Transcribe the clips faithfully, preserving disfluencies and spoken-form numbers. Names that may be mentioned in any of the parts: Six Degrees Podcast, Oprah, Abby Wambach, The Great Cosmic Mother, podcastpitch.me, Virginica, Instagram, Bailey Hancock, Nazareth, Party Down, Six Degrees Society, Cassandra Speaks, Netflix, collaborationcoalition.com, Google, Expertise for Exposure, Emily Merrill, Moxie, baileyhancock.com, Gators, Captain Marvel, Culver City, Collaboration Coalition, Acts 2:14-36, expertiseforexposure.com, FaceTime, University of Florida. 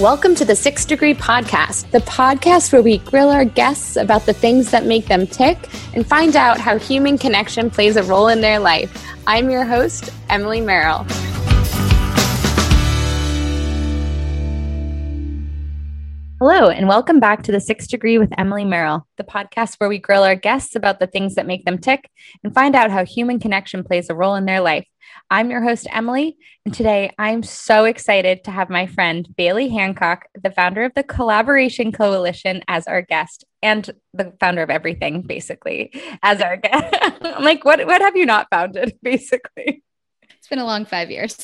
Welcome to the Six Degree Podcast, the podcast where we grill our guests about the things that make them tick and find out how human connection plays a role in their life. I'm your host, Emily Merrill. Hello, and welcome back to the Six Degree with Emily Merrill, the podcast where we grill our guests about the things that make them tick and find out how human connection plays a role in their life. I'm your host, Emily, and today I'm so excited to have my friend Bailey Hancock, the founder of the Collaboration Coalition, as our guest, and the founder of everything, basically, as our guest. I'm like, what, what have you not founded, basically? It's been a long five years.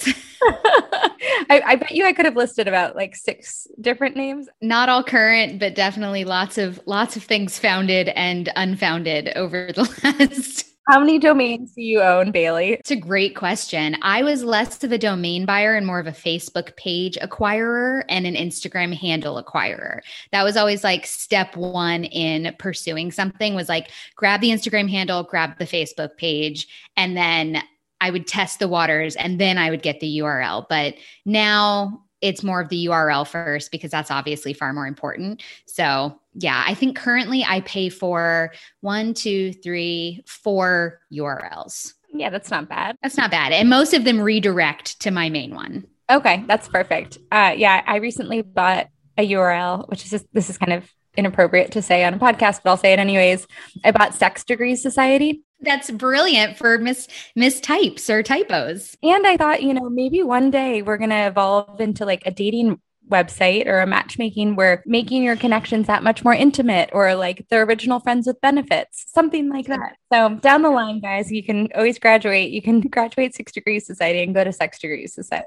I, I bet you I could have listed about like six different names. Not all current, but definitely lots of lots of things founded and unfounded over the last. How many domains do you own, Bailey? It's a great question. I was less of a domain buyer and more of a Facebook page acquirer and an Instagram handle acquirer. That was always like step one in pursuing something, was like grab the Instagram handle, grab the Facebook page, and then I would test the waters and then I would get the U R L. But now it's more of the U R L first because that's obviously far more important. So yeah, I think currently I pay for one, two, three, four U R Ls. Yeah, that's not bad. That's not bad. And most of them redirect to my main one. Okay, that's perfect. Uh, yeah, I recently bought a U R L, which is just, this is kind of inappropriate to say on a podcast, but I'll say it anyways. I bought Six Degrees Society. That's brilliant for mis mistypes or typos. And I thought, you know, maybe one day we're going to evolve into like a dating website or a matchmaking where making your connections that much more intimate, or like the original Friends with Benefits, something like that. So down the line, guys, you can always graduate. You can graduate Six Degrees Society and go to Six Degrees Society.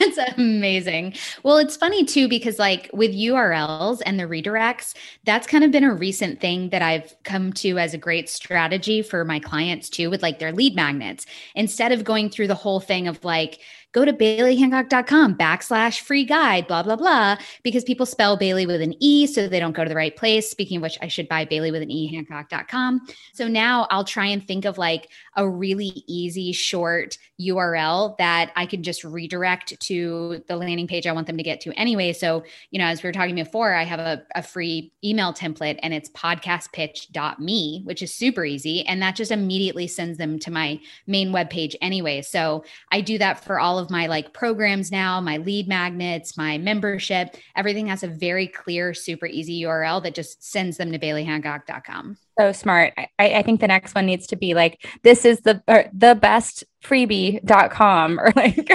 It's amazing. Well, it's funny too, because like with U R Ls and the redirects, that's kind of been a recent thing that I've come to as a great strategy for my clients too, with like their lead magnets. Instead of going through the whole thing of like, go to baileyhancock.com backslash free guide, blah, blah, blah, because people spell Bailey with an E, so they don't go to the right place. Speaking of which, I should buy Bailey with an E, hancock dot com. So now I'll try and think of like a really easy, short U R L that I can just redirect to the landing page I want them to get to anyway. So, you know, as we were talking before, I have a, a free email template and it's podcast pitch dot me, which is super easy. And that just immediately sends them to my main webpage anyway. So I do that for all of my like programs now, my lead magnets, my membership, everything has a very clear, super easy U R L that just sends them to bailey hancock dot com. So smart. I, I think the next one needs to be like, this is the, or the best freebie dot com, or like,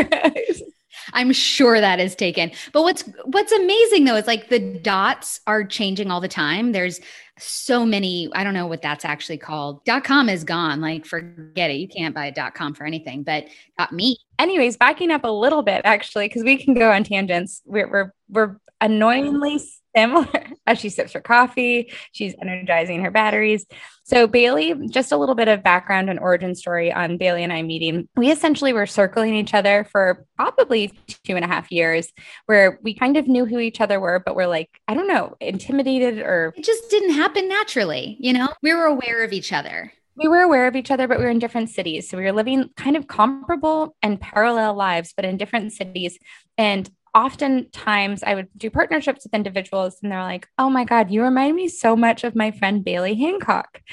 I'm sure that is taken. But what's, what's amazing though, is like the dots are changing all the time. There's so many, I don't know what that's actually called. .com is gone. Like forget it. You can't buy a .com for anything, but .me. Anyways, backing up a little bit actually, because we can go on tangents. We're, we're, we're annoyingly similar. As she sips her coffee, she's energizing her batteries. So Bailey, just a little bit of background and origin story on Bailey and I meeting. We essentially were circling each other for probably two and a half years where we kind of knew who each other were, but we're like, I don't know, intimidated, or it just didn't happen naturally. You know, we were aware of each other. We were aware of each other, but we were in different cities. So we were living kind of comparable and parallel lives, but in different cities. And oftentimes I would do partnerships with individuals and they're like, oh my God, you remind me so much of my friend Bailey Hancock.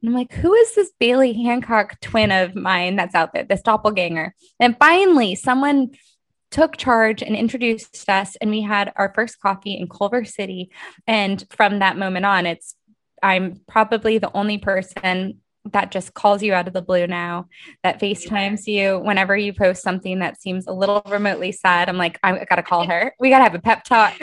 And I'm like, who is this Bailey Hancock twin of mine that's out there, this doppelganger? And finally, someone took charge and introduced us, and we had our first coffee in Culver City. And from that moment on, it's, I'm probably the only person that just calls you out of the blue now, that FaceTimes you whenever you post something that seems a little remotely sad. I'm like, I got to call her. We got to have a pep talk.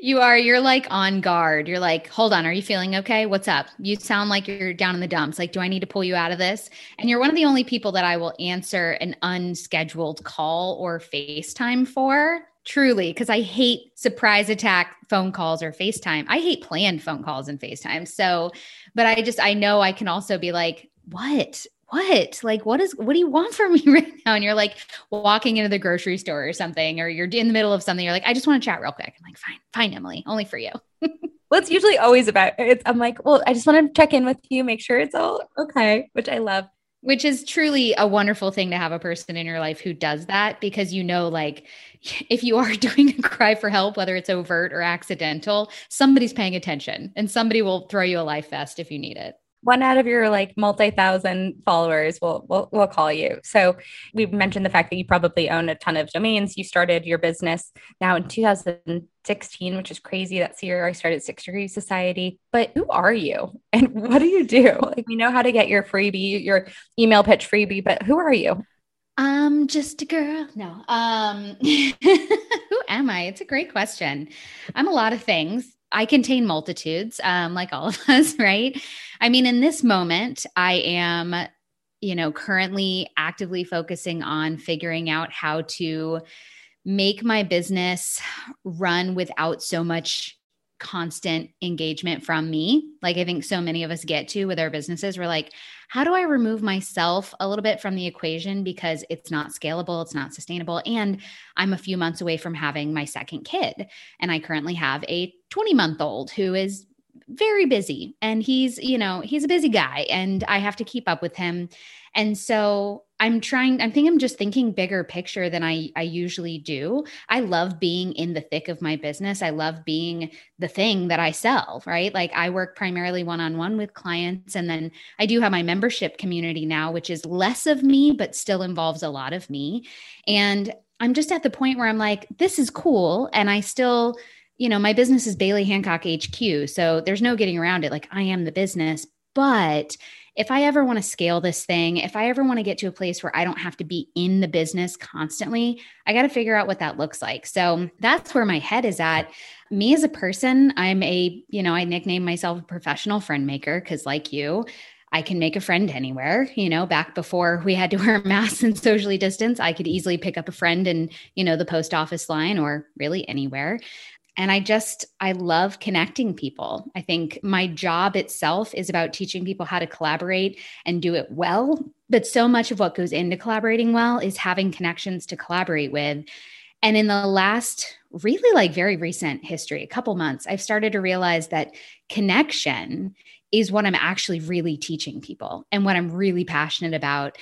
You are, you're like on guard. You're like, hold on. Are you feeling okay? What's up? You sound like you're down in the dumps. Like, do I need to pull you out of this? And you're one of the only people that I will answer an unscheduled call or FaceTime for. Truly, because I hate surprise attack phone calls or FaceTime. I hate planned phone calls and FaceTime. So, but I just, I know I can also be like, what, what, like, what is, what do you want from me right now? And you're like walking into the grocery store or something, or you're in the middle of something. You're like, I just want to chat real quick. I'm like, fine, fine, Emily, only for you. Well, it's usually always about, it's, I'm like, well, I just want to check in with you, make sure it's all okay, which I love. Which is truly a wonderful thing to have a person in your life who does that, because you know, like, if you are doing a cry for help, whether it's overt or accidental, somebody's paying attention and somebody will throw you a life vest if you need it. One out of your like multi-thousand followers will, will will call you. So we've mentioned the fact that you probably own a ton of domains. You started your business now in two thousand sixteen, which is crazy. That's the year I started Six Degrees Society. But who are you and what do you do? Like, we know how to get your freebie, your email pitch freebie, but who are you? I'm just a girl. No. Um, who am I? It's a great question. I'm a lot of things. I contain multitudes, um, like all of us, right? I mean, in this moment, I am, you know, currently actively focusing on figuring out how to make my business run without so much constant engagement from me. Like, I think so many of us get to with our businesses, we're like, how do I remove myself a little bit from the equation, because it's not scalable, it's not sustainable. And I'm a few months away from having my second kid. And I currently have a twenty month old who is very busy, and he's, you know, he's a busy guy and I have to keep up with him. And so I'm trying, I think I'm just thinking bigger picture than I, I usually do. I love being in the thick of my business. I love being the thing that I sell, right? Like, I work primarily one-on-one with clients. And then I do have my membership community now, which is less of me, but still involves a lot of me. And I'm just at the point where I'm like, this is cool. And I still, you know, my business is Bailey Hancock H Q. So there's no getting around it. Like, I am the business, but if I ever want to scale this thing, if I ever want to get to a place where I don't have to be in the business constantly, I got to figure out what that looks like. So that's where my head is at. Me as a person, I'm a, you know, I nickname myself a professional friend maker, because like you, I can make a friend anywhere. You know, back before we had to wear masks and socially distance, I could easily pick up a friend in, you know, the post office line or really anywhere. And I just, I love connecting people. I think my job itself is about teaching people how to collaborate and do it well. But so much of what goes into collaborating well is having connections to collaborate with. And in the last, really like very recent history, a couple months, I've started to realize that connection is what I'm actually really teaching people and what I'm really passionate about.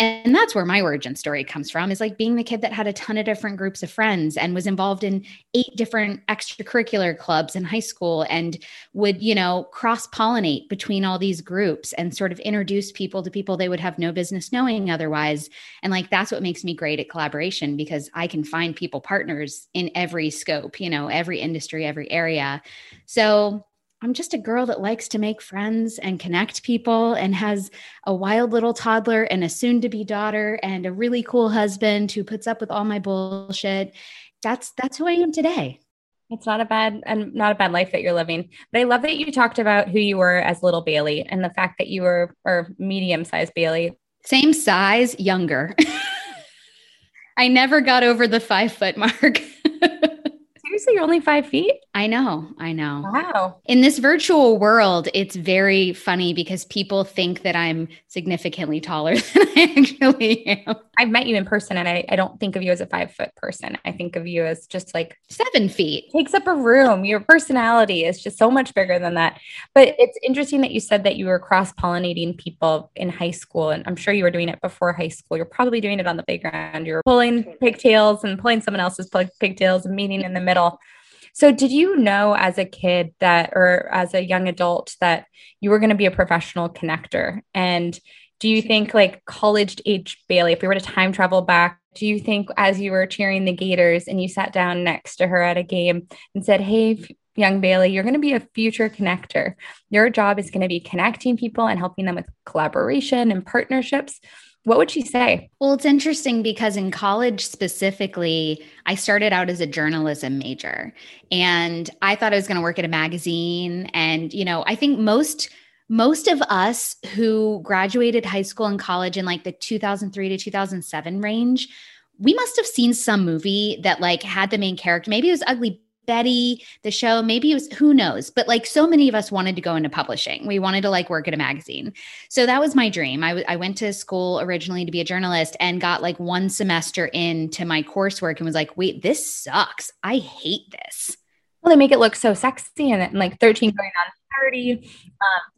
And that's where my origin story comes from, is like being the kid that had a ton of different groups of friends and was involved in eight different extracurricular clubs in high school and would, you know, cross-pollinate between all these groups and sort of introduce people to people they would have no business knowing otherwise. And like, that's what makes me great at collaboration, because I can find people partners in every scope, you know, every industry, every area. So I'm just a girl that likes to make friends and connect people and has a wild little toddler and a soon-to-be daughter and a really cool husband who puts up with all my bullshit. That's that's who I am today. It's not a bad and not a bad life that you're living. But I love that you talked about who you were as little Bailey and the fact that you were or medium-sized Bailey. Same size, younger. I never got over the five-foot mark. Seriously, you're only five feet? I know. I know. Wow. In this virtual world, it's very funny because people think that I'm significantly taller than I actually am. I've met you in person and I, I don't think of you as a five foot person. I think of you as just like seven feet. Takes up a room. Your personality is just so much bigger than that. But it's interesting that you said that you were cross-pollinating people in high school. And I'm sure you were doing it before high school. You're probably doing it on the playground. You're pulling pigtails and pulling someone else's pigtails and meeting in the middle. So did you know as a kid that, or as a young adult, that you were going to be a professional connector? And do you think like college age Bailey, if we were to time travel back, do you think as you were cheering the Gators and you sat down next to her at a game and said, hey, young Bailey, you're going to be a future connector. Your job is going to be connecting people and helping them with collaboration and partnerships. What would she say? Well, it's interesting because in college specifically, I started out as a journalism major and I thought I was going to work at a magazine. And, you know, I think most most of us who graduated high school and college in like the two thousand three to two thousand seven range, we must have seen some movie that like had the main character. Maybe it was Ugly Betty, the show, maybe it was, who knows, but like so many of us wanted to go into publishing. We wanted to like work at a magazine. So that was my dream. I, w- I went to school originally to be a journalist and got like one semester into my coursework and was like, wait, this sucks. I hate this. Well, they make it look so sexy and, and like thirteen going on thirty, um,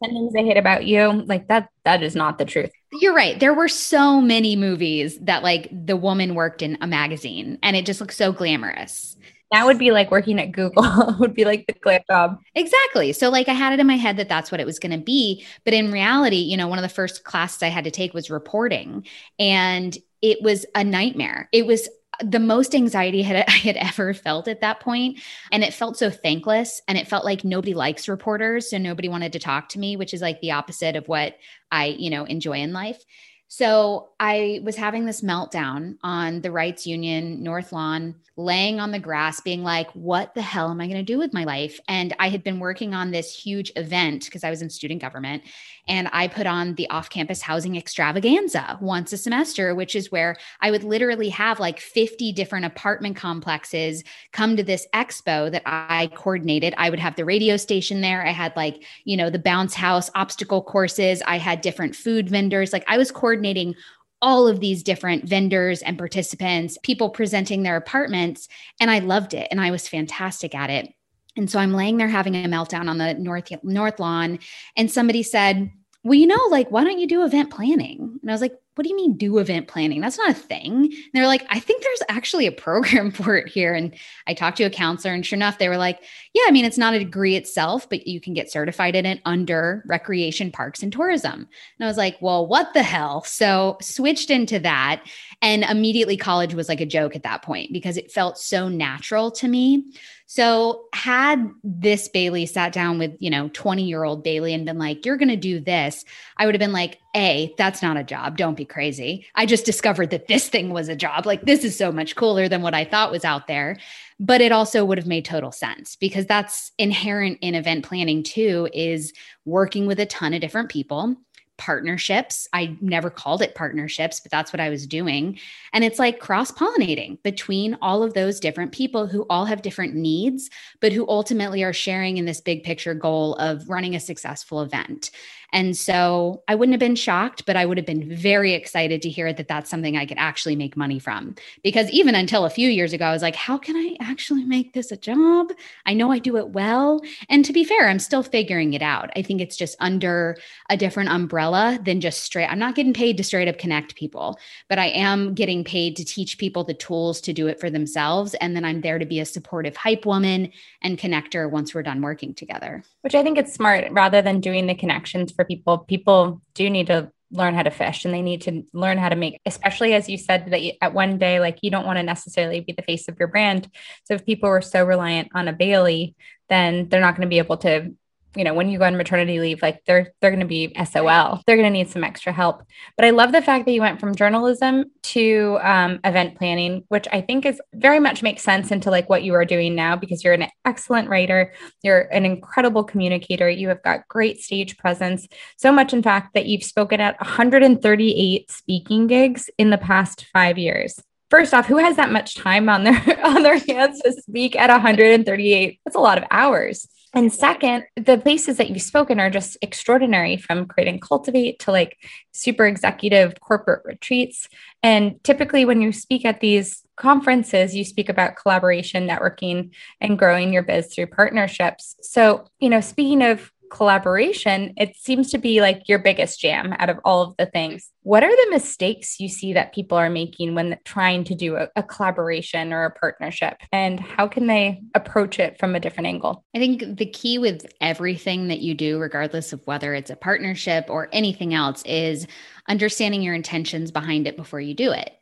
ten things I hate about you. Like that, that is not the truth. You're right. There were so many movies that like the woman worked in a magazine and it just looked so glamorous. That would be like working at Google would be like the glam job. Exactly. So like I had it in my head that that's what it was going to be. But in reality, you know, one of the first classes I had to take was reporting and it was a nightmare. It was the most anxiety I had ever felt at that point. And it felt so thankless. And it felt like nobody likes reporters. So nobody wanted to talk to me, which is like the opposite of what I, you know, enjoy in life. So I was having this meltdown on the Rights Union, North Lawn, laying on the grass, being like, what the hell am I going to do with my life? And I had been working on this huge event because I was in student government and I put on the off-campus housing extravaganza once a semester, which is where I would literally have like fifty different apartment complexes come to this expo that I coordinated. I would have the radio station there. I had like, you know, the bounce house obstacle courses. I had different food vendors. Like I was coordinating coordinating all of these different vendors and participants, people presenting their apartments. And I loved it. And I was fantastic at it. And so I'm laying there having a meltdown on the North, North Lawn. And somebody said, well, you know, like, why don't you do event planning? And I was like, what do you mean do event planning? That's not a thing. And they're like, I think there's actually a program for it here. And I talked to a counselor and sure enough, they were like, yeah, I mean, it's not a degree itself, but you can get certified in it under recreation, parks, and tourism. And I was like, well, what the hell? So switched into that. And immediately college was like a joke at that point because it felt so natural to me. So had this Bailey sat down with, you know, twenty year old Bailey and been like, you're going to do this, I would have been like, A, that's not a job. Don't be crazy. I just discovered that this thing was a job. Like this is so much cooler than what I thought was out there. But it also would have made total sense because that's inherent in event planning too, is working with a ton of different people. Partnerships. I never called it partnerships, but that's what I was doing. And it's like cross-pollinating between all of those different people who all have different needs, but who ultimately are sharing in this big picture goal of running a successful event. And so I wouldn't have been shocked, but I would have been very excited to hear that that's something I could actually make money from. Because even until a few years ago, I was like, how can I actually make this a job? I know I do it well. And to be fair, I'm still figuring it out. I think it's just under a different umbrella than just straight. I'm not getting paid to straight up connect people, but I am getting paid to teach people the tools to do it for themselves. And then I'm there to be a supportive hype woman and connector once we're done working together. Which I think it's smart rather than doing the connections for people. People do need to learn how to fish and they need to learn how to make, especially as you said that you, at one day, like you don't want to necessarily be the face of your brand. So if people were so reliant on a Bailey, then they're not going to be able to, you know, when you go on maternity leave, like they're, they're going to be S O L. They're going to need some extra help. But I love the fact that you went from journalism to um, event planning, which I think is very much makes sense into like what you are doing now, because you're an excellent writer. You're an incredible communicator. You have got great stage presence. So much, in fact, that you've spoken at one hundred thirty-eight speaking gigs in the past five years. First off, who has that much time on their, on their hands to speak at one hundred thirty-eight? That's a lot of hours. And second, the places that you've spoken are just extraordinary, from Create and Cultivate to like super executive corporate retreats. And typically when you speak at these conferences, you speak about collaboration, networking, and growing your biz through partnerships. So, you know, speaking of collaboration, it seems to be like your biggest jam out of all of the things. What are the mistakes you see that people are making when trying to do a, a collaboration or a partnership, and how can they approach it from a different angle? I think the key with everything that you do, regardless of whether it's a partnership or anything else, is understanding your intentions behind it before you do it.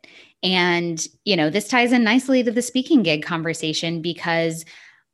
And, you know, this ties in nicely to the speaking gig conversation, because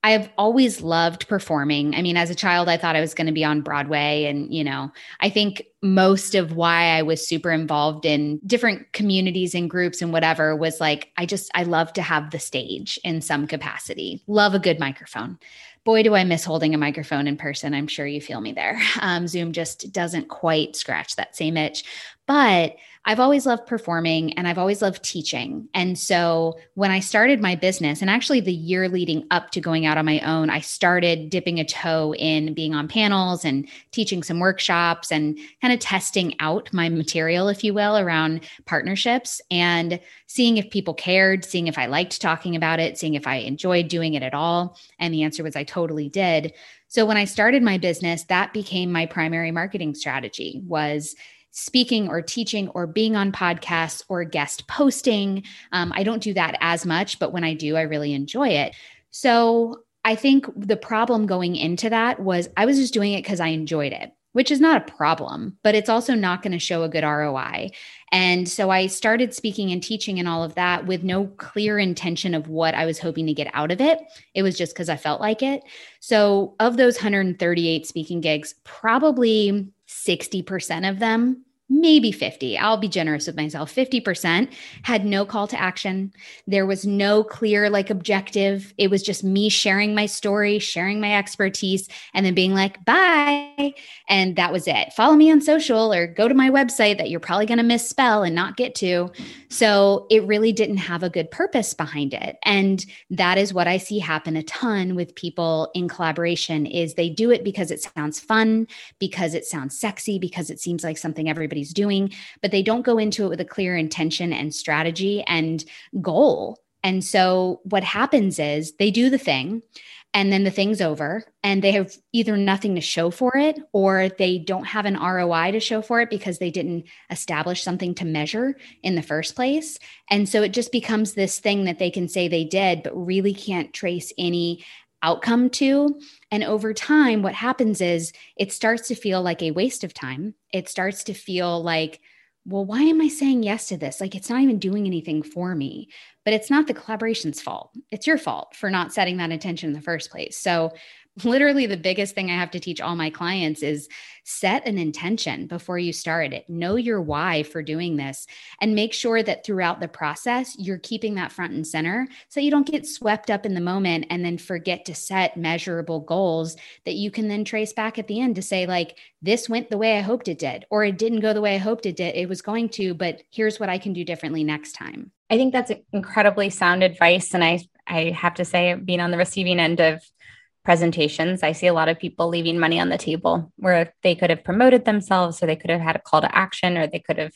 I've always loved performing. I mean, as a child, I thought I was going to be on Broadway. And, you know, I think most of why I was super involved in different communities and groups and whatever was like, I just, I love to have the stage in some capacity. Love a good microphone. Boy, do I miss holding a microphone in person. I'm sure you feel me there. Um, Zoom just doesn't quite scratch that same itch. But I've always loved performing and I've always loved teaching. And so when I started my business, and actually the year leading up to going out on my own, I started dipping a toe in being on panels and teaching some workshops and kind of testing out my material, if you will, around partnerships and seeing if people cared, seeing if I liked talking about it, seeing if I enjoyed doing it at all. And the answer was I totally did. So when I started my business, that became my primary marketing strategy was speaking or teaching or being on podcasts or guest posting. Um, I don't do that as much, but when I do, I really enjoy it. So I think the problem going into that was I was just doing it because I enjoyed it, which is not a problem, but it's also not going to show a good R O I. And so I started speaking and teaching and all of that with no clear intention of what I was hoping to get out of it. It was just because I felt like it. So of those one hundred thirty-eight speaking gigs, probably sixty percent of them, maybe fifty, I'll be generous with myself, fifty percent had no call to action. There was no clear like objective. It was just me sharing my story, sharing my expertise, and then being like, bye. And that was it. Follow me on social or go to my website that you're probably going to misspell and not get to. So it really didn't have a good purpose behind it. And that is what I see happen a ton with people in collaboration is they do it because it sounds fun, because it sounds sexy, because it seems like something everybody doing, but they don't go into it with a clear intention and strategy and goal. And so what happens is they do the thing and then the thing's over and they have either nothing to show for it or they don't have an R O I to show for it because they didn't establish something to measure in the first place. And so it just becomes this thing that they can say they did, but really can't trace any outcome to. And over time, what happens is it starts to feel like a waste of time. It starts to feel like, well, why am I saying yes to this? Like, it's not even doing anything for me, but it's not the collaboration's fault. It's your fault for not setting that intention in the first place. So literally the biggest thing I have to teach all my clients is set an intention before you start it. Know your why for doing this and make sure that throughout the process, you're keeping that front and center so you don't get swept up in the moment and then forget to set measurable goals that you can then trace back at the end to say like, this went the way I hoped it did, or it didn't go the way I hoped it did. It was going to, but here's what I can do differently next time. I think that's incredibly sound advice. And I, I have to say, being on the receiving end of presentations, I see a lot of people leaving money on the table where they could have promoted themselves or they could have had a call to action or they could have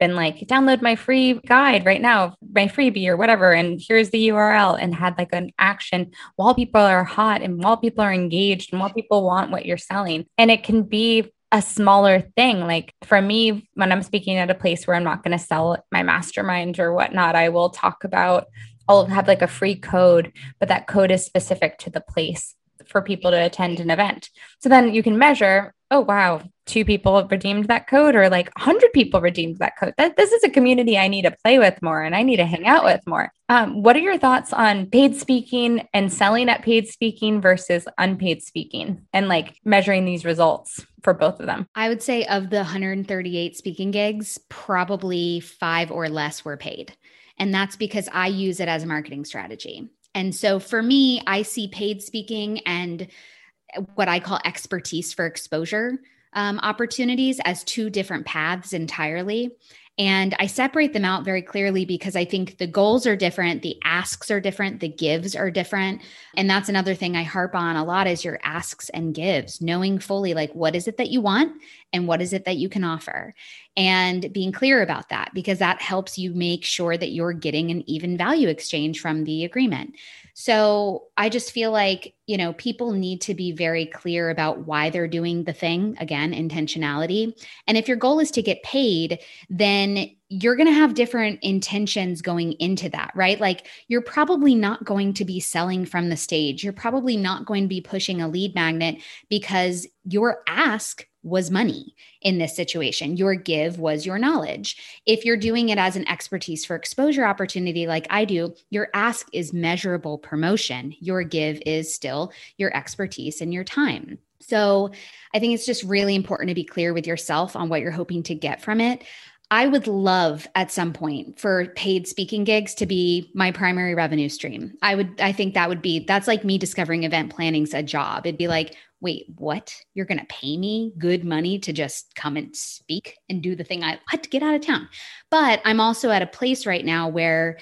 been like, download my free guide right now, my freebie or whatever. And here's the U R L and had like an action while people are hot and while people are engaged and while people want what you're selling. And it can be a smaller thing. Like for me, when I'm speaking at a place where I'm not going to sell my mastermind or whatnot, I will talk about, I'll have like a free code, but that code is specific to the place for people to attend an event. So then you can measure, oh, wow, two people redeemed that code or like one hundred people redeemed that code. That, this is a community I need to play with more and I need to hang out with more. Um, what are your thoughts on paid speaking and selling at paid speaking versus unpaid speaking and like measuring these results for both of them? I would say of the one hundred thirty-eight speaking gigs, probably five or less were paid. And that's because I use it as a marketing strategy. And so for me, I see paid speaking and what I call expertise for exposure um, opportunities as two different paths entirely. And I separate them out very clearly because I think the goals are different, the asks are different, the gives are different. And that's another thing I harp on a lot is your asks and gives, knowing fully like what is it that you want and what is it that you can offer and being clear about that because that helps you make sure that you're getting an even value exchange from the agreement. So I just feel like, you know, people need to be very clear about why they're doing the thing. Again, intentionality. And if your goal is to get paid, then you're going to have different intentions going into that, right? Like you're probably not going to be selling from the stage. You're probably not going to be pushing a lead magnet because your ask was money in this situation. Your give was your knowledge. If you're doing it as an expertise for exposure opportunity like I do, your ask is measurable promotion. Your give is still your expertise and your time. So I think it's just really important to be clear with yourself on what you're hoping to get from it. I would love at some point for paid speaking gigs to be my primary revenue stream. I would, I think that would be, that's like me discovering event planning's a job. It'd be like, wait, what? You're going to pay me good money to just come and speak and do the thing I had to get out of town. But I'm also at a place right now where,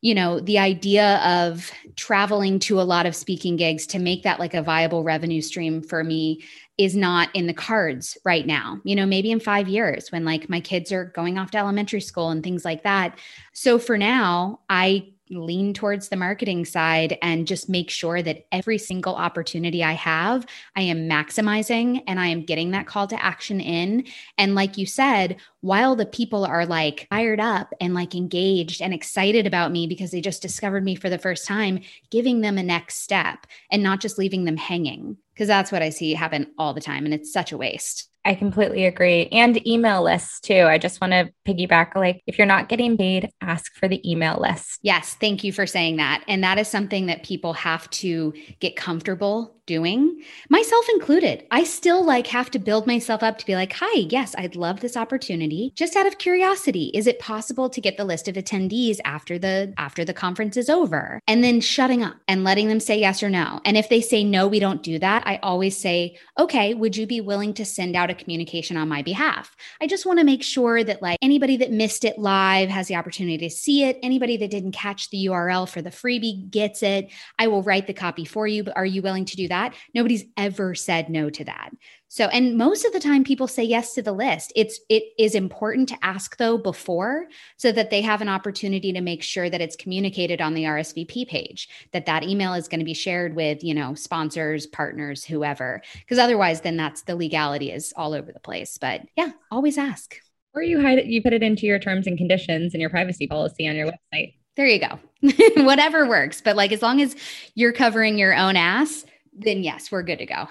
you know, the idea of traveling to a lot of speaking gigs to make that like a viable revenue stream for me is not in the cards right now. You know, maybe in five years when like my kids are going off to elementary school and things like that. So for now, I lean towards the marketing side and just make sure that every single opportunity I have, I am maximizing and I am getting that call to action in. And like you said, while the people are like fired up and like engaged and excited about me because they just discovered me for the first time, giving them a next step and not just leaving them hanging. Because that's what I see happen all the time. And it's such a waste. I completely agree. And email lists too. I just want to piggyback, like if you're not getting paid, ask for the email list. Yes. Thank you for saying that. And that is something that people have to get comfortable doing, myself included. I still like have to build myself up to be like, hi, yes, I'd love this opportunity. Just out of curiosity, is it possible to get the list of attendees after the after the conference is over? And then shutting up and letting them say yes or no. And if they say no, we don't do that, I always say, okay, would you be willing to send out a communication on my behalf? I just want to make sure that like anybody that missed it live has the opportunity to see it. Anybody that didn't catch the U R L for the freebie gets it. I will write the copy for you, but are you willing to do that? That. Nobody's ever said no to that. So, and most of the time people say yes to the list. It's, it is important to ask though before so that they have an opportunity to make sure that it's communicated on the R S V P page, that that email is going to be shared with, you know, sponsors, partners, whoever, because otherwise then that's the legality is all over the place, but yeah, always ask. Or you hide it, you put it into your terms and conditions and your privacy policy on your website. There you go. Whatever works. But like, as long as you're covering your own ass, then yes, we're good to go.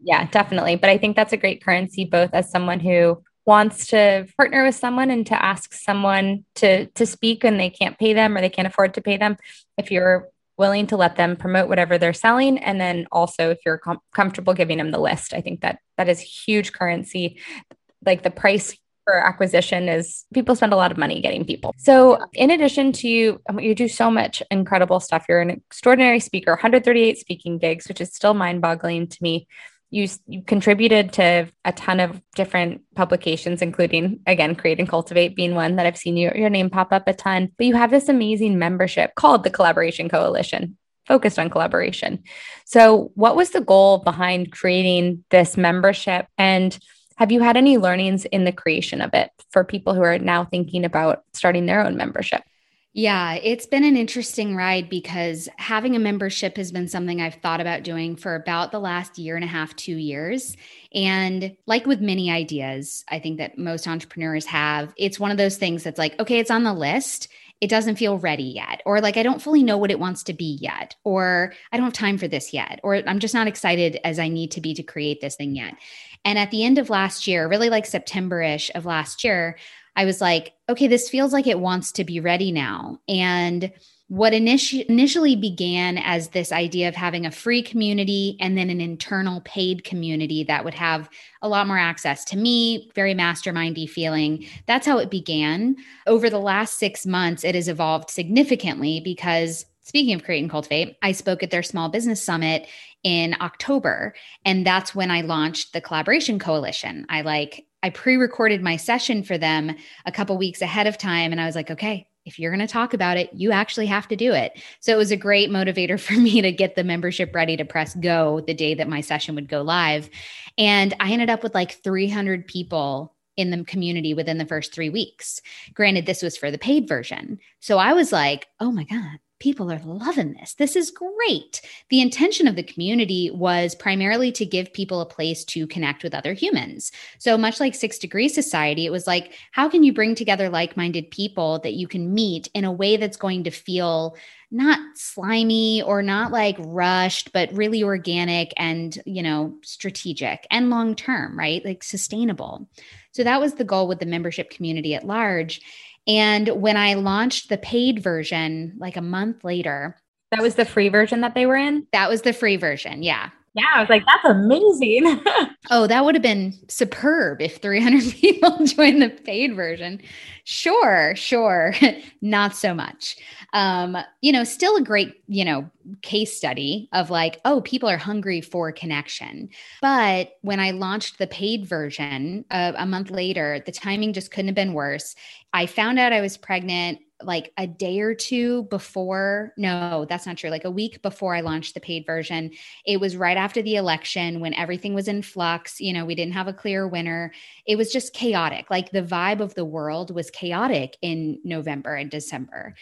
Yeah, definitely. But I think that's a great currency, both as someone who wants to partner with someone and to ask someone to, to speak when they can't pay them or they can't afford to pay them. If you're willing to let them promote whatever they're selling. And then also if you're com- comfortable giving them the list, I think that that is huge currency. Like the price for acquisition is people spend a lot of money getting people. So in addition to you, you do so much incredible stuff. You're an extraordinary speaker, one hundred thirty-eight speaking gigs, which is still mind boggling to me. You, you contributed to a ton of different publications, including, again, Create and Cultivate being one that I've seen you, your name pop up a ton. But you have this amazing membership called the Collaboration Coalition, focused on collaboration. So what was the goal behind creating this membership, and have you had any learnings in the creation of it for people who are now thinking about starting their own membership? Yeah, it's been an interesting ride because having a membership has been something I've thought about doing for about the last year and a half, two years. And like with many ideas, I think that most entrepreneurs have, it's one of those things that's like, okay, it's on the list. It doesn't feel ready yet, or like, I don't fully know what it wants to be yet, or I don't have time for this yet, or I'm just not excited as I need to be to create this thing yet. And at the end of last year, really like September-ish of last year, I was like, okay, this feels like it wants to be ready now. And what initi- initially began as this idea of having a free community and then an internal paid community that would have a lot more access to me, very mastermindy feeling. That's how it began. Over the last six months, it has evolved significantly because, speaking of Create and Cultivate, I spoke at their Small Business Summit in October. And that's when I launched the Collaboration Coalition. I like, I pre-recorded my session for them a couple weeks ahead of time. And I was like, okay, if you're going to talk about it, you actually have to do it. So it was a great motivator for me to get the membership ready to press go the day that my session would go live. And I ended up with like three hundred people in the community within the first three weeks. Granted, this was for the paid version. So I was like, oh my God, people are loving this. This is great. The intention of the community was primarily to give people a place to connect with other humans. So much like Six Degrees Society, it was like, how can you bring together like-minded people that you can meet in a way that's going to feel not slimy or not like rushed, but really organic and, you know, strategic and long-term, right? Like sustainable. So that was the goal with the membership community at large. And when I launched the paid version, like a month later. That was the free version that they were in? That was the free version. Yeah. Yeah. I was like, that's amazing. Oh, that would have been superb if three hundred people joined the paid version. Sure. Sure. Not so much. Um, you know, still a great, you know, case study of like, oh, people are hungry for connection. But when I launched the paid version uh, a month later, the timing just couldn't have been worse. I found out I was pregnant like a day or two before, no, that's not true. Like a week before I launched the paid version. It was right after the election when everything was in flux. You know, we didn't have a clear winner. It was just chaotic. Like the vibe of the world was chaotic in November and December.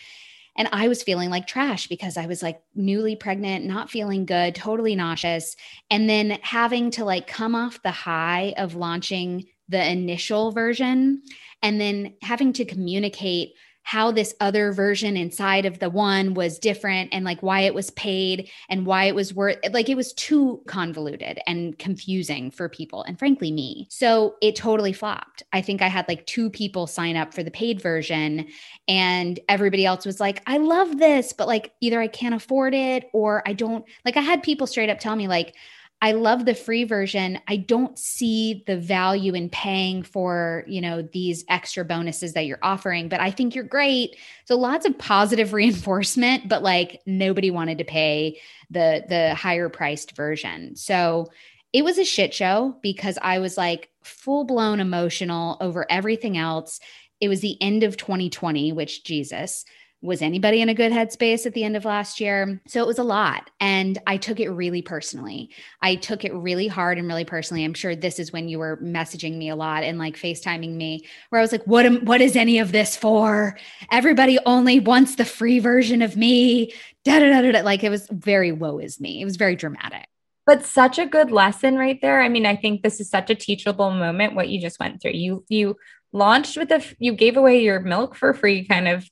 And I was feeling like trash because I was like newly pregnant, not feeling good, totally nauseous. And then having to like come off the high of launching the initial version and then having to communicate how this other version inside of the one was different and like why it was paid and why it was worth, like it was too convoluted and confusing for people and frankly me. So it totally flopped. I think I had like two people sign up for the paid version and everybody else was like, I love this, but like either I can't afford it or I don't, like I had people straight up tell me like, I love the free version. I don't see the value in paying for, you know, these extra bonuses that you're offering, but I think you're great. So lots of positive reinforcement, but like nobody wanted to pay the the higher priced version. So it was a shit show because I was like full blown emotional over everything else. It was the end of twenty twenty, which Jesus. Was anybody in a good headspace at the end of last year? So it was a lot. And I took it really personally. I took it really hard and really personally. I'm sure this is when you were messaging me a lot and like FaceTiming me where I was like, what, am, what is any of this for? Everybody only wants the free version of me. Da, da, da, da. Like it was very woe is me. It was very dramatic. But such a good lesson right there. I mean, I think this is such a teachable moment, what you just went through. You, you launched with the, you gave away your milk for free kind of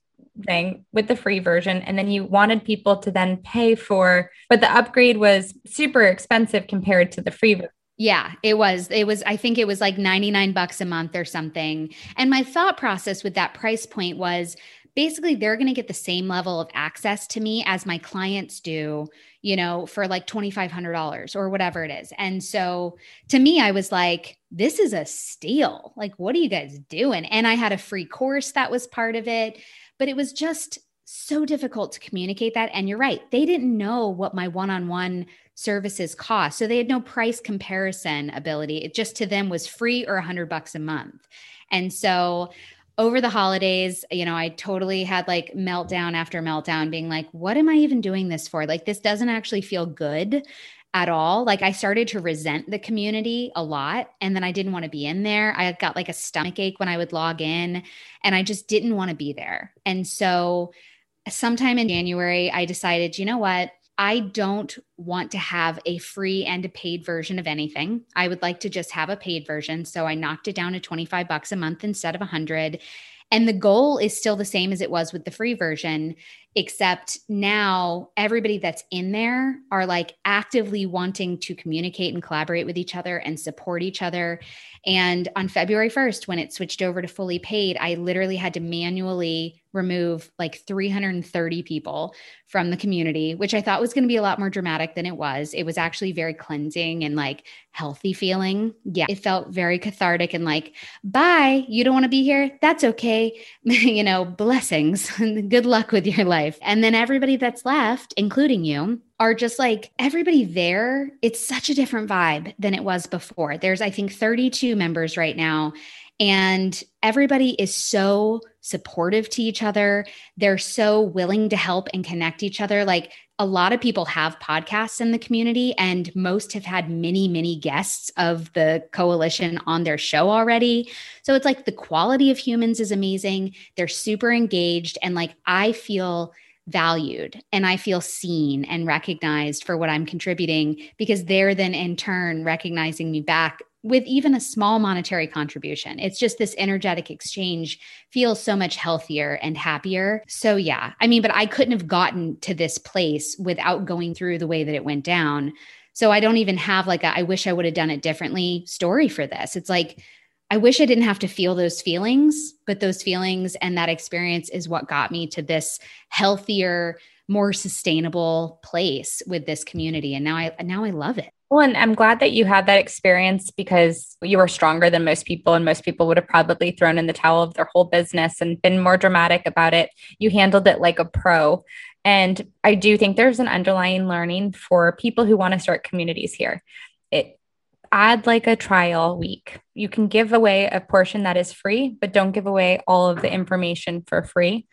thing with the free version. And then you wanted people to then pay for, but the upgrade was super expensive compared to the free version. Yeah, it was. It was, I think it was like ninety-nine bucks a month or something. And my thought process with that price point was basically they're going to get the same level of access to me as my clients do, you know, for like twenty-five hundred dollars or whatever it is. And so to me, I was like, this is a steal. Like, what are you guys doing? And I had a free course that was part of it. But it was just so difficult to communicate that. And you're right. They didn't know what my one-on-one services cost. So they had no price comparison ability. It just to them was free or a hundred bucks a month. And so over the holidays, you know, I totally had like meltdown after meltdown being like, what am I even doing this for? Like, this doesn't actually feel good at all. Like I started to resent the community a lot. And then I didn't want to be in there. I got like a stomach ache when I would log in and I just didn't want to be there. And so sometime in January, I decided, you know what? I don't want to have a free and a paid version of anything. I would like to just have a paid version. So I knocked it down to twenty-five bucks a month instead of a hundred. And the goal is still the same as it was with the free version, except now everybody that's in there are like actively wanting to communicate and collaborate with each other and support each other. And on February first, when it switched over to fully paid, I literally had to manually remove like three hundred thirty people from the community, which I thought was going to be a lot more dramatic than it was. It was actually very cleansing and like healthy feeling. Yeah. It felt very cathartic and like, bye, you don't want to be here. That's okay. You know, blessings. Good luck with your life. And then everybody that's left, including you, are just like everybody there. It's such a different vibe than it was before. There's, I think, thirty-two members right now. And everybody is so supportive to each other. They're so willing to help and connect each other. Like a lot of people have podcasts in the community and most have had many, many guests of the coalition on their show already. So it's like the quality of humans is amazing. They're super engaged. And like, I feel valued and I feel seen and recognized for what I'm contributing because they're then in turn recognizing me back with even a small monetary contribution. It's just this energetic exchange feels so much healthier and happier. So yeah, I mean, but I couldn't have gotten to this place without going through the way that it went down. So I don't even have like a, I wish I would have done it differently story for this. It's like, I wish I didn't have to feel those feelings, but those feelings and that experience is what got me to this healthier, more sustainable place with this community. And now I, now I love it. Well, and I'm glad that you had that experience because you were stronger than most people and most people would have probably thrown in the towel of their whole business and been more dramatic about it. You handled it like a pro. And I do think there's an underlying learning for people who want to start communities here. It add like a trial week. You can give away a portion that is free, but don't give away all of the information for free.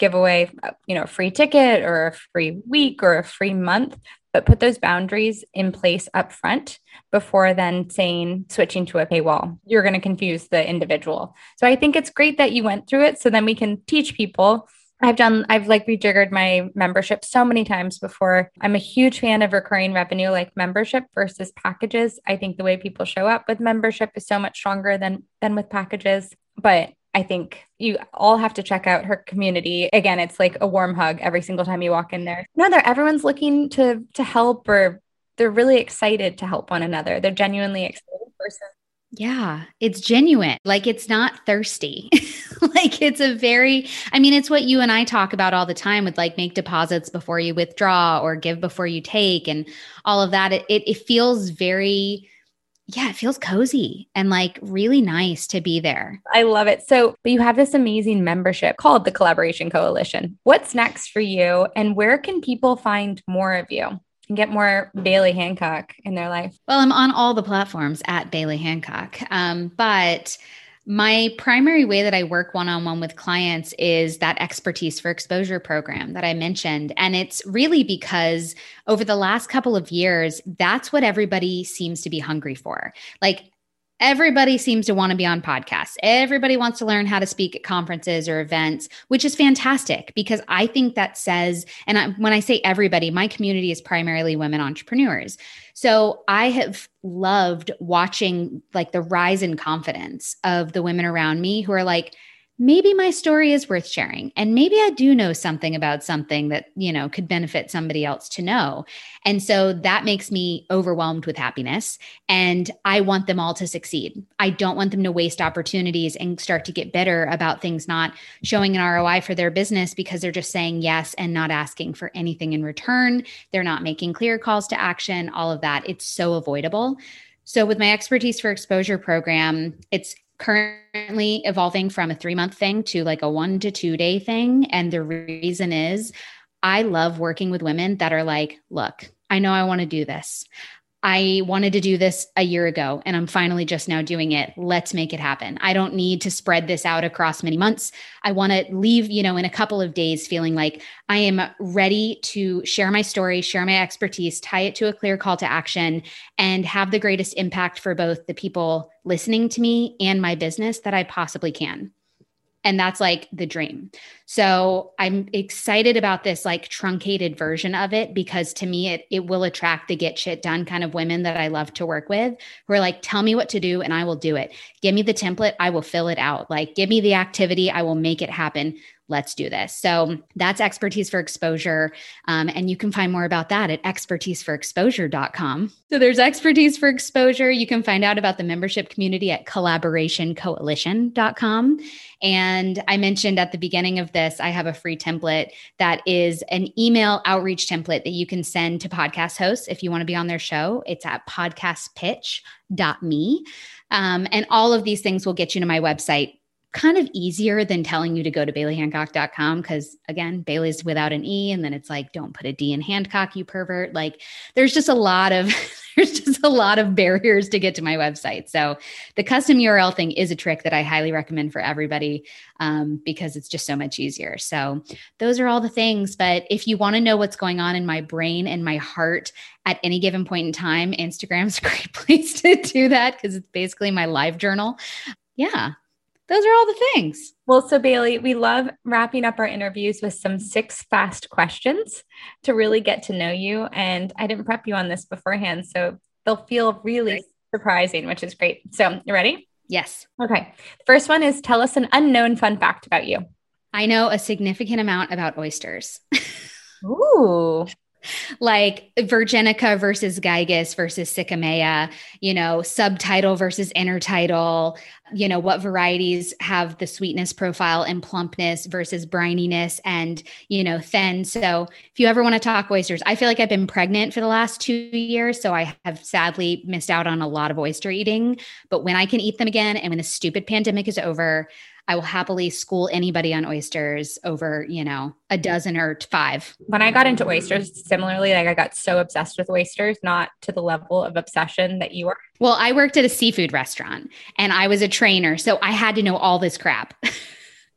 Give away, you know, a free ticket or a free week or a free month, but put those boundaries in place up front before then saying, switching to a paywall, you're going to confuse the individual. So I think it's great that you went through it. So then we can teach people I've done, I've like rejiggered my membership so many times before. I'm a huge fan of recurring revenue, like membership versus packages. I think the way people show up with membership is so much stronger than, than with packages. But I think you all have to check out her community. Again, it's like a warm hug every single time you walk in there. No, they're, everyone's looking to, to help, or they're really excited to help one another. They're genuinely excited person. Yeah, it's genuine. Like, it's not thirsty. Like, it's a very, I mean, it's what you and I talk about all the time with like, make deposits before you withdraw or give before you take and all of that. It, it, it feels very, yeah, it feels cozy and like really nice to be there. I love it. So, but you have this amazing membership called the Collaboration Coalition. What's next for you, and where can people find more of you and get more Bailey Hancock in their life? Well, I'm on all the platforms at Bailey Hancock. Um, but my primary way that I work one-on-one with clients is that Expertise for Exposure program that I mentioned. And it's really because over the last couple of years, that's what everybody seems to be hungry for. Like, everybody seems to want to be on podcasts. Everybody wants to learn how to speak at conferences or events, which is fantastic, because I think that says, and I, when I say everybody, my community is primarily women entrepreneurs. So I have loved watching like the rise in confidence of the women around me who are like, maybe my story is worth sharing. And maybe I do know something about something that, you know, could benefit somebody else to know. And so that makes me overwhelmed with happiness. And I want them all to succeed. I don't want them to waste opportunities and start to get bitter about things not showing an R O I for their business because they're just saying yes and not asking for anything in return. They're not making clear calls to action, all of that. It's so avoidable. So with my Expertise for Exposure program, it's currently evolving from a three-month thing to like a one to two day thing. And the reason is I love working with women that are like, look, I know I want to do this. I wanted to do this a year ago and I'm finally just now doing it. Let's make it happen. I don't need to spread this out across many months. I want to leave, you know, in a couple of days feeling like I am ready to share my story, share my expertise, tie it to a clear call to action, and have the greatest impact for both the people listening to me and my business that I possibly can. And that's like the dream. So I'm excited about this like truncated version of it, because to me, it it will attract the get shit done kind of women that I love to work with, who are like, tell me what to do and I will do it. Give me the template. I will fill it out. Like, give me the activity. I will make it happen. Let's do this. So that's Expertise for Exposure. Um, and you can find more about that at expertise for exposure dot com. So there's Expertise for Exposure. You can find out about the membership community at collaboration coalition dot com. And I mentioned at the beginning of this, I have a free template that is an email outreach template that you can send to podcast hosts if you want to be on their show. It's at podcast pitch dot me. Um, and all of these things will get you to my website, kind of easier than telling you to go to bailey hancock dot com, because again, Bailey's without an E, and then it's like, don't put a D in Hancock, you pervert. Like, there's just a lot of there's just a lot of barriers to get to my website. So the custom U R L thing is a trick that I highly recommend for everybody, um, because it's just so much easier. So those are all the things. But if you want to know what's going on in my brain and my heart at any given point in time, Instagram's a great place to do that, because it's basically my live journal. Yeah. Those are all the things. Well, so Bailey, we love wrapping up our interviews with some six fast questions to really get to know you. And I didn't prep you on this beforehand, so they'll feel really great. Surprising, which is great. So you ready? Yes. Okay. First one is, tell us an unknown fun fact about you. I know a significant amount about oysters. Ooh. Like Virginica versus Gygus versus Sycamea, you know, subtitle versus intertitle, you know, what varieties have the sweetness profile and plumpness versus brininess and, you know, thin. So if you ever want to talk oysters, I feel like I've been pregnant for the last two years. So I have sadly missed out on a lot of oyster eating, but when I can eat them again, and when this stupid pandemic is over, I will happily school anybody on oysters over, you know, a dozen or five. When I got into oysters, similarly, like I got so obsessed with oysters, not to the level of obsession that you are. Well, I worked at a seafood restaurant and I was a trainer, so I had to know all this crap.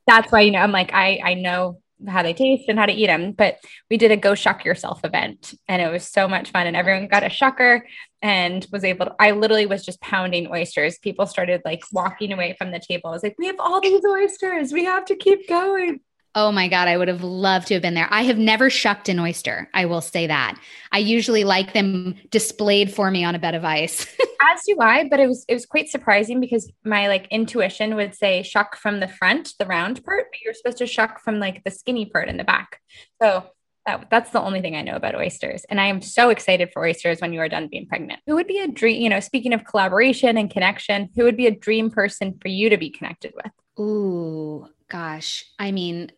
That's why, you know, I'm like, I, I know how they taste and how to eat them, but we did a go shuck yourself event and it was so much fun and everyone got a shucker and was able to, I literally was just pounding oysters. People started like walking away from the table. I was like, we have all these oysters. We have to keep going. Oh my God, I would have loved to have been there. I have never shucked an oyster. I will say that. I usually like them displayed for me on a bed of ice. As do I, but it was, it was quite surprising because my like intuition would say shuck from the front, the round part, but you're supposed to shuck from like the skinny part in the back. So that, that's the only thing I know about oysters. And I am so excited for oysters when you are done being pregnant. Who would be a dream, you know, speaking of collaboration and connection, who would be a dream person for you to be connected with? Ooh, gosh. I mean,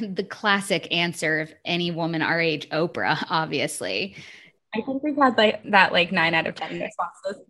the classic answer of any woman our age, Oprah, obviously. I think we've had like that, like nine out of ten responses.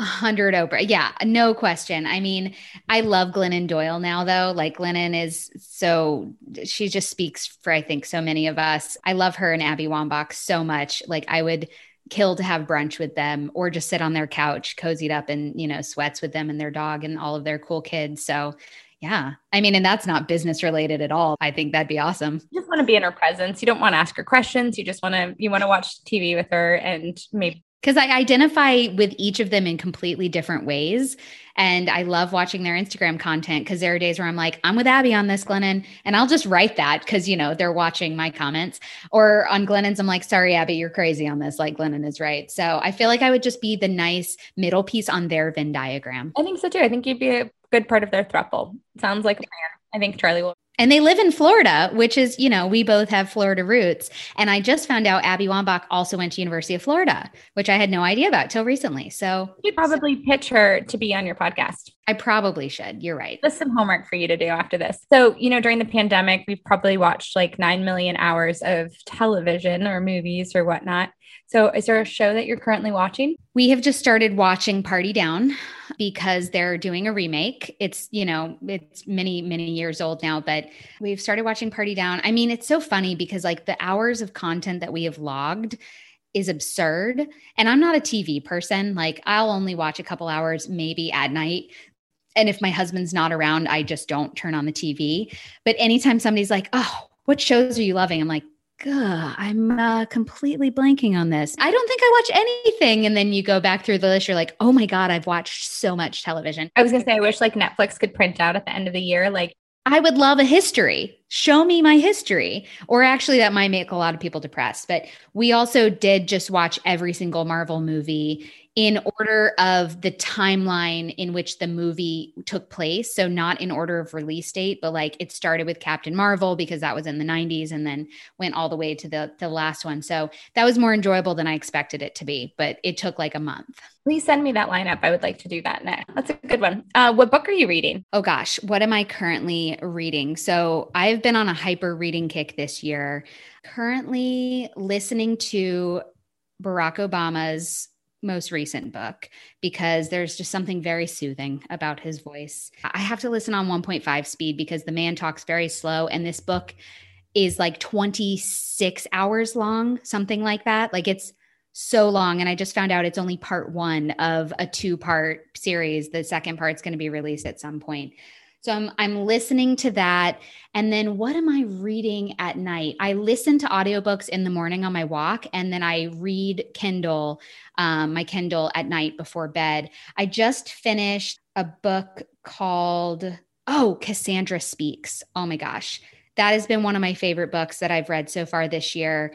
A hundred Oprah. Yeah, no question. I mean, I love Glennon Doyle now though. Like Glennon is so, she just speaks for, I think, so many of us. I love her and Abby Wambach so much. Like I would kill to have brunch with them or just sit on their couch, cozied up and, you know, sweats with them and their dog and all of their cool kids. So yeah. I mean, and that's not business related at all. I think that'd be awesome. You just want to be in her presence. You don't want to ask her questions. You just want to, you want to watch T V with her and maybe. Because I identify with each of them in completely different ways. And I love watching their Instagram content because there are days where I'm like, I'm with Abby on this, Glennon. And I'll just write that because, you know, they're watching my comments. Or on Glennon's, I'm like, sorry, Abby, you're crazy on this. Like Glennon is right. So I feel like I would just be the nice middle piece on their Venn diagram. I think so too. I think you'd be a good part of their throuple. Sounds like a plan. I think Charlie will. And they live in Florida, which is, you know, we both have Florida roots. And I just found out Abby Wambach also went to University of Florida, which I had no idea about till recently. So you probably pitch her to be on your podcast. I probably should. You're right. That's some homework for you to do after this. So, you know, during the pandemic, we've probably watched like nine million hours of television or movies or whatnot. So is there a show that you're currently watching? We have just started watching Party Down because they're doing a remake. It's, you know, it's many, many years old now, but we've started watching Party Down. I mean, it's so funny because like the hours of content that we have logged is absurd. And I'm not a T V person. Like I'll only watch a couple hours, maybe at night. And if my husband's not around, I just don't turn on the T V. But anytime somebody's like, oh, what shows are you loving? I'm like, ugh, I'm uh, completely blanking on this. I don't think I watch anything. And then you go back through the list. You're like, oh my God, I've watched so much television. I was going to say, I wish like Netflix could print out at the end of the year. Like I would love a history. Show me my history. Or actually that might make a lot of people depressed. But we also did just watch every single Marvel movie in order of the timeline in which the movie took place. So not in order of release date, but like it started with Captain Marvel because that was in the nineties and then went all the way to the, the last one. So that was more enjoyable than I expected it to be, but it took like a month. Please send me that lineup. I would like to do that next. That's a good one. Uh, what book are you reading? Oh gosh, what am I currently reading? So I've been on a hyper reading kick this year, currently listening to Barack Obama's most recent book, because there's just something very soothing about his voice. I have to listen on one point five speed because the man talks very slow. And this book is like twenty-six hours long, something like that. Like it's so long. And I just found out it's only part one of a two part series. The second part's going to be released at some point. So I'm, I'm listening to that. And then what am I reading at night? I listen to audiobooks in the morning on my walk. And then I read Kindle, um, my Kindle at night before bed. I just finished a book called, oh, Cassandra Speaks. Oh my gosh. That has been one of my favorite books that I've read so far this year.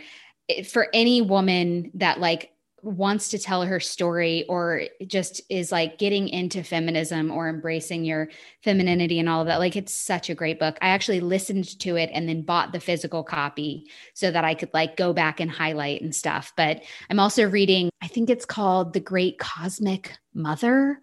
For any woman that like wants to tell her story or just is like getting into feminism or embracing your femininity and all of that. Like it's such a great book. I actually listened to it and then bought the physical copy so that I could like go back and highlight and stuff. But I'm also reading, I think it's called The Great Cosmic Mother,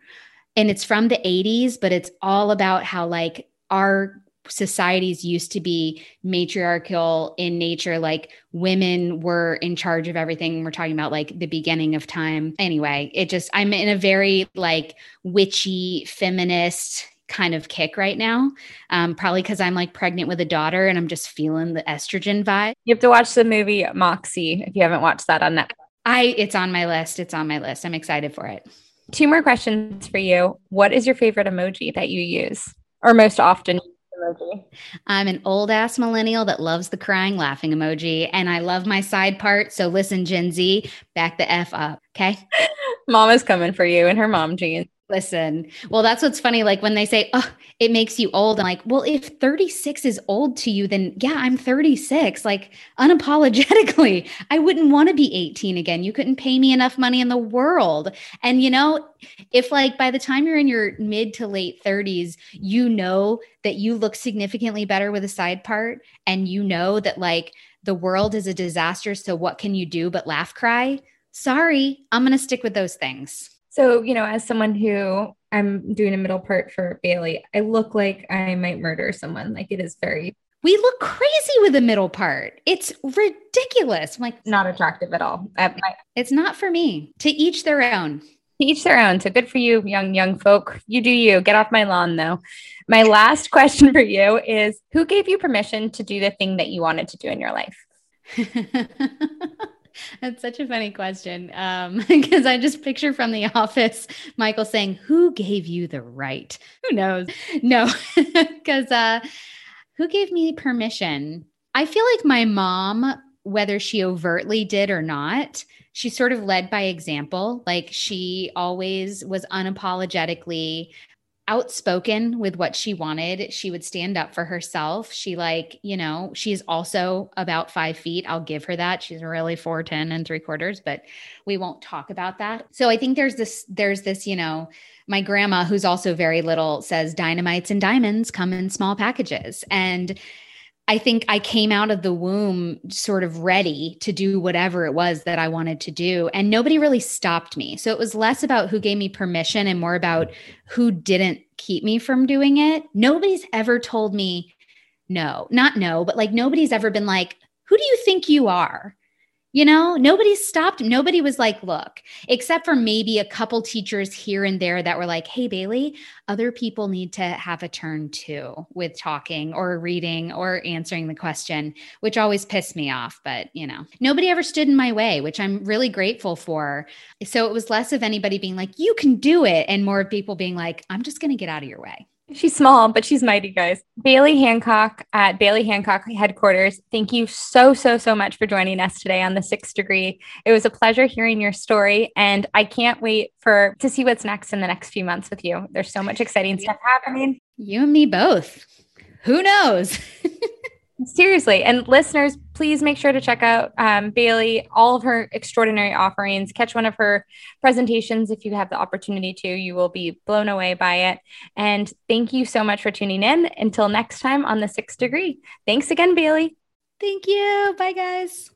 and it's from the eighties, but it's all about how like our societies used to be matriarchal in nature. Like women were in charge of everything. We're talking about like the beginning of time. Anyway, it just, I'm in a very like witchy feminist kind of kick right now. Um, probably because I'm like pregnant with a daughter and I'm just feeling the estrogen vibe. You have to watch the movie Moxie if you haven't watched that on Netflix. I, it's on my list. It's on my list. I'm excited for it. Two more questions for you. What is your favorite emoji that you use or most often? Emoji. I'm an old ass millennial that loves the crying laughing emoji, and I love my side part. So listen, Gen Z, back the F up. Okay. Mama's coming for you in her mom jeans. Listen, well, that's what's funny. Like when they say, oh, it makes you old. I'm like, well, if thirty-six is old to you, then yeah, I'm thirty-six. Like unapologetically, I wouldn't want to be eighteen again. You couldn't pay me enough money in the world. And you know, if like by the time you're in your mid to late thirties, you know that you look significantly better with a side part. And you know that like the world is a disaster. So what can you do but laugh, cry? Sorry, I'm going to stick with those things. So, you know, as someone who I'm doing a middle part for Bailey, I look like I might murder someone. Like it is very, we look crazy with a middle part. It's ridiculous. I'm like, not attractive at all. I, I, it's not for me. To each their own. To each their own. So good for you, young, young folk. You do you. Get off my lawn though. My last question for you is, who gave you permission to do the thing that you wanted to do in your life? That's such a funny question. Um, because I just picture from The Office, Michael saying, who gave you the right? Who knows? No, because uh, who gave me permission? I feel like my mom, whether she overtly did or not, she sort of led by example. Like she always was unapologetically outspoken with what she wanted. She would stand up for herself. She like, you know, she's also about five feet. I'll give her that. She's really four, ten and three quarters, but we won't talk about that. So I think there's this, there's this, you know, my grandma, who's also very little, says dynamites and diamonds come in small packages. And I think I came out of the womb sort of ready to do whatever it was that I wanted to do. And nobody really stopped me. So it was less about who gave me permission and more about who didn't keep me from doing it. Nobody's ever told me no, not no, but like nobody's ever been like, who do you think you are? You know, nobody stopped. Nobody was like, look, except for maybe a couple teachers here and there that were like, hey, Bailey, other people need to have a turn too with talking or reading or answering the question, which always pissed me off. But, you know, nobody ever stood in my way, which I'm really grateful for. So it was less of anybody being like, you can do it, and more of people being like, I'm just going to get out of your way. She's small, but she's mighty, guys. Bailey Hancock at Bailey Hancock headquarters. Thank you so, so, so much for joining us today on The Sixth Degree. It was a pleasure hearing your story, and I can't wait for to see what's next in the next few months with you. There's so much exciting stuff happening. You and me both. Who knows? Seriously. And listeners, please make sure to check out um, Bailey, all of her extraordinary offerings. Catch one of her presentations if you have the opportunity to. You will be blown away by it. And thank you so much for tuning in. Until next time on The Sixth Degree. Thanks again, Bailey. Thank you. Bye, guys.